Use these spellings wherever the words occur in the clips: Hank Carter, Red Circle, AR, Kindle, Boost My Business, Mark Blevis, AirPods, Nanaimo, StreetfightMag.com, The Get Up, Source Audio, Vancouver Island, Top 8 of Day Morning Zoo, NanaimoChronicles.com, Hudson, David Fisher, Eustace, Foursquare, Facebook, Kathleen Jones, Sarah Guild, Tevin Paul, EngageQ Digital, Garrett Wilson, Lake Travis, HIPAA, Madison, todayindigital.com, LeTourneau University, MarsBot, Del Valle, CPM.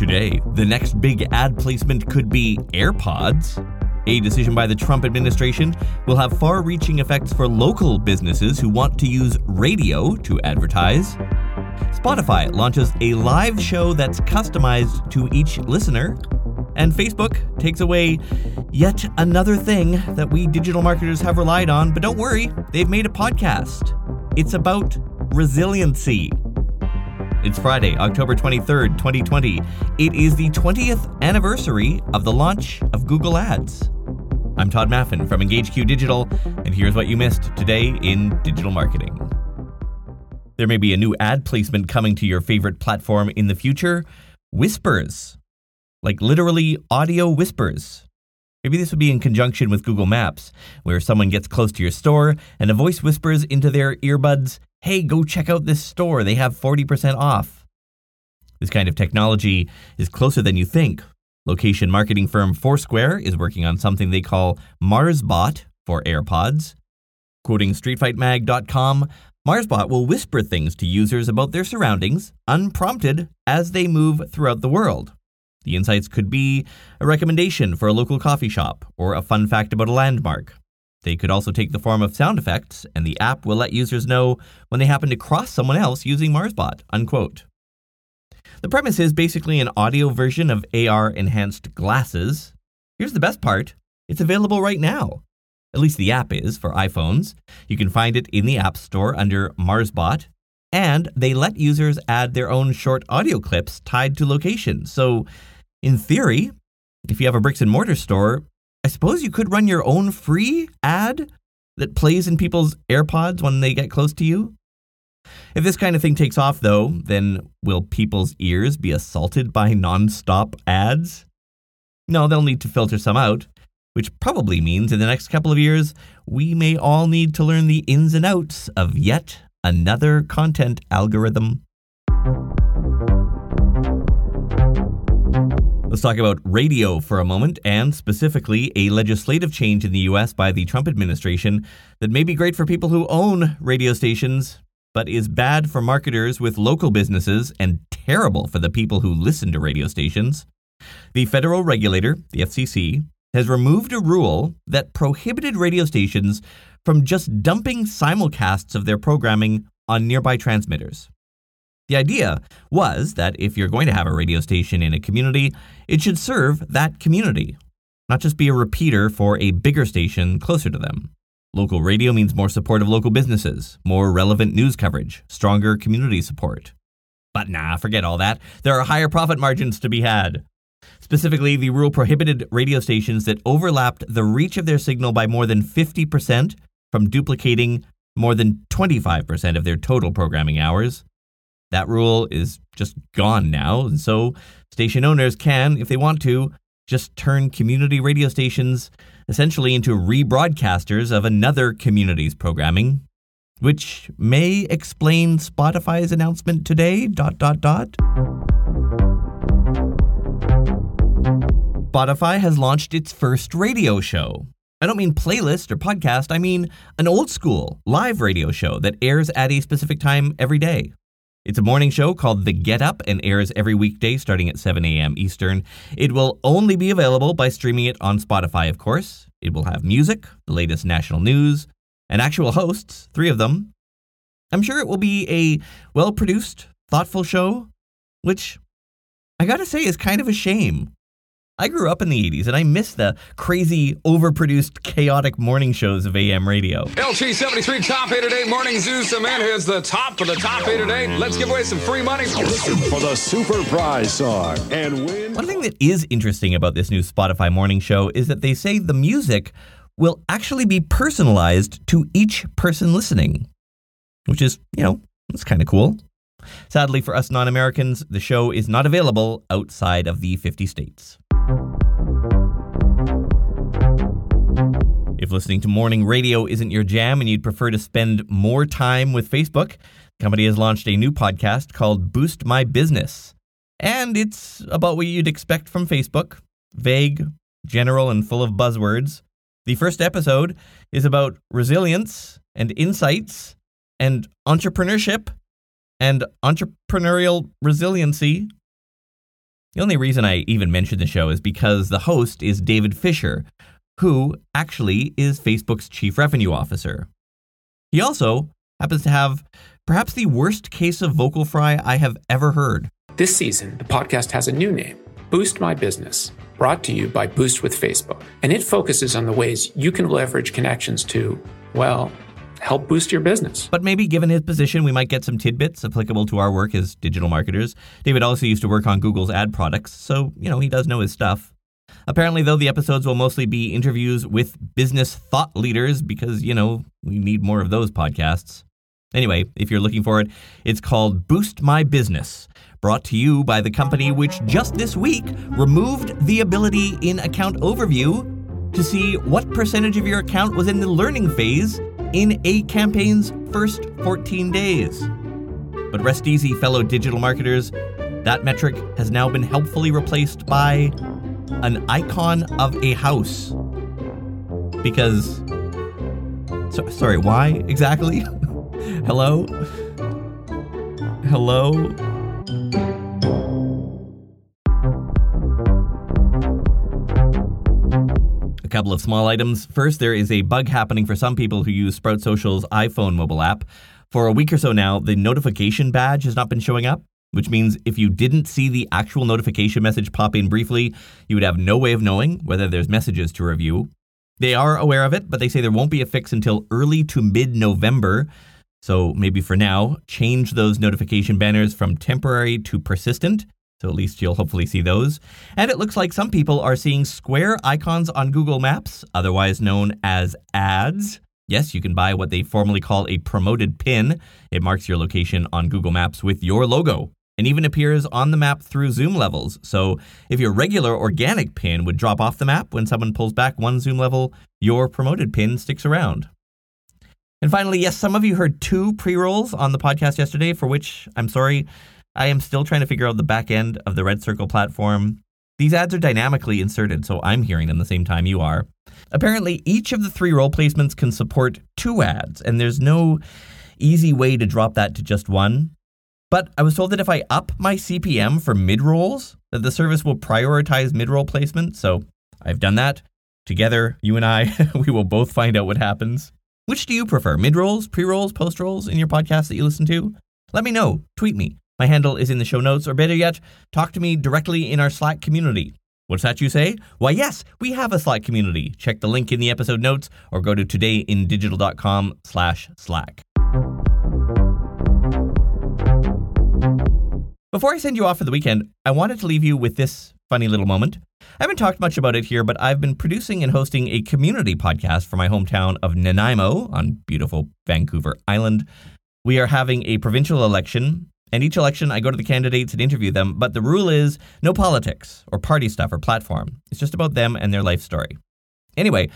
Today, the next big ad placement could be AirPods. A decision by the Trump administration will have far-reaching effects for local businesses who want to use radio to advertise. Spotify launches a live show that's customized to each listener. And Facebook takes away yet another thing that we digital marketers have relied on. But don't worry, they've made a podcast. It's about resiliency. It's Friday, October 23rd, 2020. It is the 20th anniversary of the launch of Google Ads. I'm Todd Maffin from EngageQ Digital, and here's what you missed today in digital marketing. There may be a new ad placement coming to your favorite platform in the future. Whispers. Like literally audio whispers. Maybe this would be in conjunction with Google Maps, where someone gets close to your store and a voice whispers into their earbuds, "Hey, go check out this store. They have 40% off." This kind of technology is closer than you think. Location marketing firm Foursquare is working on something they call MarsBot for AirPods. Quoting StreetfightMag.com, MarsBot will whisper things to users about their surroundings, unprompted, as they move throughout the world. The insights could be a recommendation for a local coffee shop or a fun fact about a landmark. They could also take the form of sound effects, and the app will let users know when they happen to cross someone else using MarsBot, unquote. The premise is basically an audio version of AR-enhanced glasses. Here's the best part. It's available right now. At least the app is for iPhones. You can find it in the App Store under MarsBot, and they let users add their own short audio clips tied to location. So, in theory, if you have a bricks and mortar store, I suppose you could run your own free ad that plays in people's AirPods when they get close to you. If this kind of thing takes off, though, then will people's ears be assaulted by nonstop ads? No, they'll need to filter some out, which probably means in the next couple of years, we may all need to learn the ins and outs of yet another content algorithm. Let's talk about radio for a moment, and specifically a legislative change in the U.S. by the Trump administration that may be great for people who own radio stations, but is bad for marketers with local businesses and terrible for the people who listen to radio stations. The federal regulator, the FCC, has removed a rule that prohibited radio stations from just dumping simulcasts of their programming on nearby transmitters. The idea was that if you're going to have a radio station in a community, it should serve that community, not just be a repeater for a bigger station closer to them. Local radio means more support of local businesses, more relevant news coverage, stronger community support. But nah, forget all that. There are higher profit margins to be had. Specifically, the rule prohibited radio stations that overlapped the reach of their signal by more than 50% from duplicating more than 25% of their total programming hours. That rule is just gone now, and so station owners can, if they want to, just turn community radio stations essentially into rebroadcasters of another community's programming, which may explain Spotify's announcement today, ... Spotify has launched its first radio show. I don't mean playlist or podcast, I mean an old school live radio show that airs at a specific time every day. It's a morning show called The Get Up and airs every weekday starting at 7 a.m. Eastern. It will only be available by streaming it on Spotify, of course. It will have music, the latest national news, and actual hosts, 3 of them. I'm sure it will be a well-produced, thoughtful show, which I gotta say is kind of a shame. I grew up in the 80s, and I miss the crazy, overproduced, chaotic morning shows of AM radio. LG 73, Top 8 of Day Morning Zoo. Samantha is the top for the Top 8 of Day. Let's give away some free money. Listen for the super prize song and win. One thing that is interesting about this new Spotify morning show is that they say the music will actually be personalized to each person listening, which is, it's kind of cool. Sadly for us non-Americans, the show is not available outside of the 50 states. If listening to morning radio isn't your jam and you'd prefer to spend more time with Facebook, the company has launched a new podcast called Boost My Business. And it's about what you'd expect from Facebook. Vague, general, and full of buzzwords. The first episode is about resilience and insights and entrepreneurship and entrepreneurial resiliency. The only reason I even mentioned the show is because the host is David Fisher, who actually is Facebook's chief revenue officer. He also happens to have perhaps the worst case of vocal fry I have ever heard. This season, the podcast has a new name, Boost My Business, brought to you by Boost with Facebook. And it focuses on the ways you can leverage connections to, well, help boost your business. But maybe given his position, we might get some tidbits applicable to our work as digital marketers. David also used to work on Google's ad products, so, he does know his stuff. Apparently, though, the episodes will mostly be interviews with business thought leaders because, we need more of those podcasts. Anyway, if you're looking for it, it's called Boost My Business, brought to you by the company which just this week removed the ability in Account Overview to see what percentage of your account was in the learning phase in a campaign's first 14 days. But rest easy, fellow digital marketers, that metric has now been helpfully replaced by an icon of a house. Because, sorry, why exactly? Hello? Hello? A couple of small items. First, there is a bug happening for some people who use Sprout Social's iPhone mobile app. For a week or so now, the notification badge has not been showing up, which means if you didn't see the actual notification message pop in briefly, you would have no way of knowing whether there's messages to review. They are aware of it, but they say there won't be a fix until early to mid-November. So maybe for now, change those notification banners from temporary to persistent. So at least you'll hopefully see those. And it looks like some people are seeing square icons on Google Maps, otherwise known as ads. Yes, you can buy what they formally call a promoted pin. It marks your location on Google Maps with your logo and even appears on the map through zoom levels. So if your regular organic pin would drop off the map when someone pulls back one zoom level, your promoted pin sticks around. And finally, yes, some of you heard 2 pre-rolls on the podcast yesterday, for which, I'm sorry, I am still trying to figure out the back end of the Red Circle platform. These ads are dynamically inserted, so I'm hearing them the same time you are. Apparently, each of the 3 roll placements can support 2 ads, and there's no easy way to drop that to just one. But I was told that if I up my CPM for mid-rolls, that the service will prioritize mid-roll placement, so I've done that. Together, you and I, we will both find out what happens. Which do you prefer, mid-rolls, pre-rolls, post-rolls in your podcast that you listen to? Let me know. Tweet me. My handle is in the show notes, or better yet, talk to me directly in our Slack community. What's that you say? Why, yes, we have a Slack community. Check the link in the episode notes or go to todayindigital.com/Slack. Before I send you off for the weekend, I wanted to leave you with this funny little moment. I haven't talked much about it here, but I've been producing and hosting a community podcast for my hometown of Nanaimo on beautiful Vancouver Island. We are having a provincial election, and each election I go to the candidates and interview them, but the rule is no politics or party stuff or platform. It's just about them and their life story. Anyway,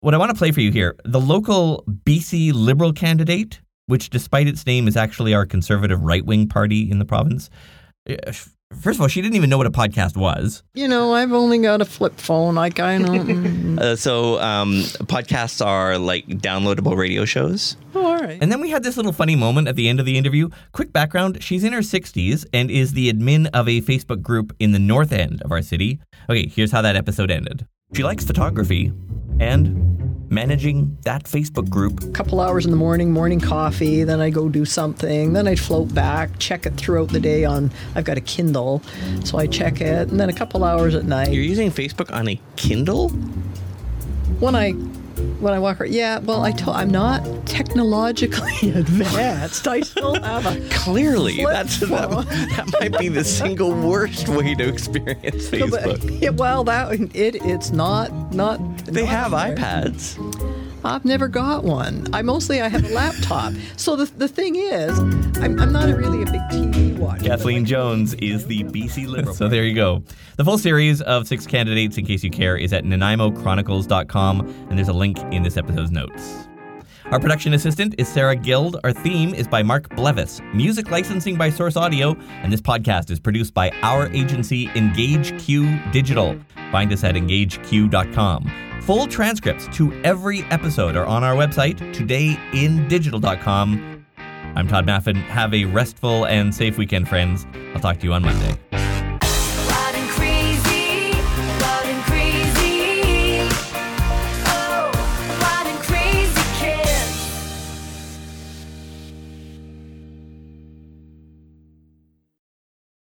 what I want to play for you here, the local BC Liberal candidate, which despite its name is actually our conservative right-wing party in the province. First of all, she didn't even know what a podcast was. I've only got a flip phone. Like, I know. Podcasts are like downloadable radio shows. Oh, all right. And then we had this little funny moment at the end of the interview. Quick background. She's in her 60s and is the admin of a Facebook group in the north end of our city. Okay, here's how that episode ended. She likes photography and managing that Facebook group. A couple hours in the morning coffee, then I go do something, then I float back, check it throughout the day on, I've got a Kindle, so I check it, and then a couple hours at night. You're using Facebook on a Kindle? When I walk around, yeah, well, I'm not technologically advanced. I still have a clearly, that might be the single worst way to experience Facebook. No, it's not. They have iPads. I've never got one. I have a laptop. So the thing is, I'm not really a big TV watcher. Kathleen Jones is the BC Liberal. So there you go. The full series of 6 candidates, in case you care, is at NanaimoChronicles.com, and there's a link in this episode's notes. Our production assistant is Sarah Guild. Our theme is by Mark Blevis. Music licensing by Source Audio, and this podcast is produced by our agency, EngageQ Digital. Find us at EngageQ.com. Full transcripts to every episode are on our website, todayindigital.com. I'm Todd Maffin. Have a restful and safe weekend, friends. I'll talk to you on Monday.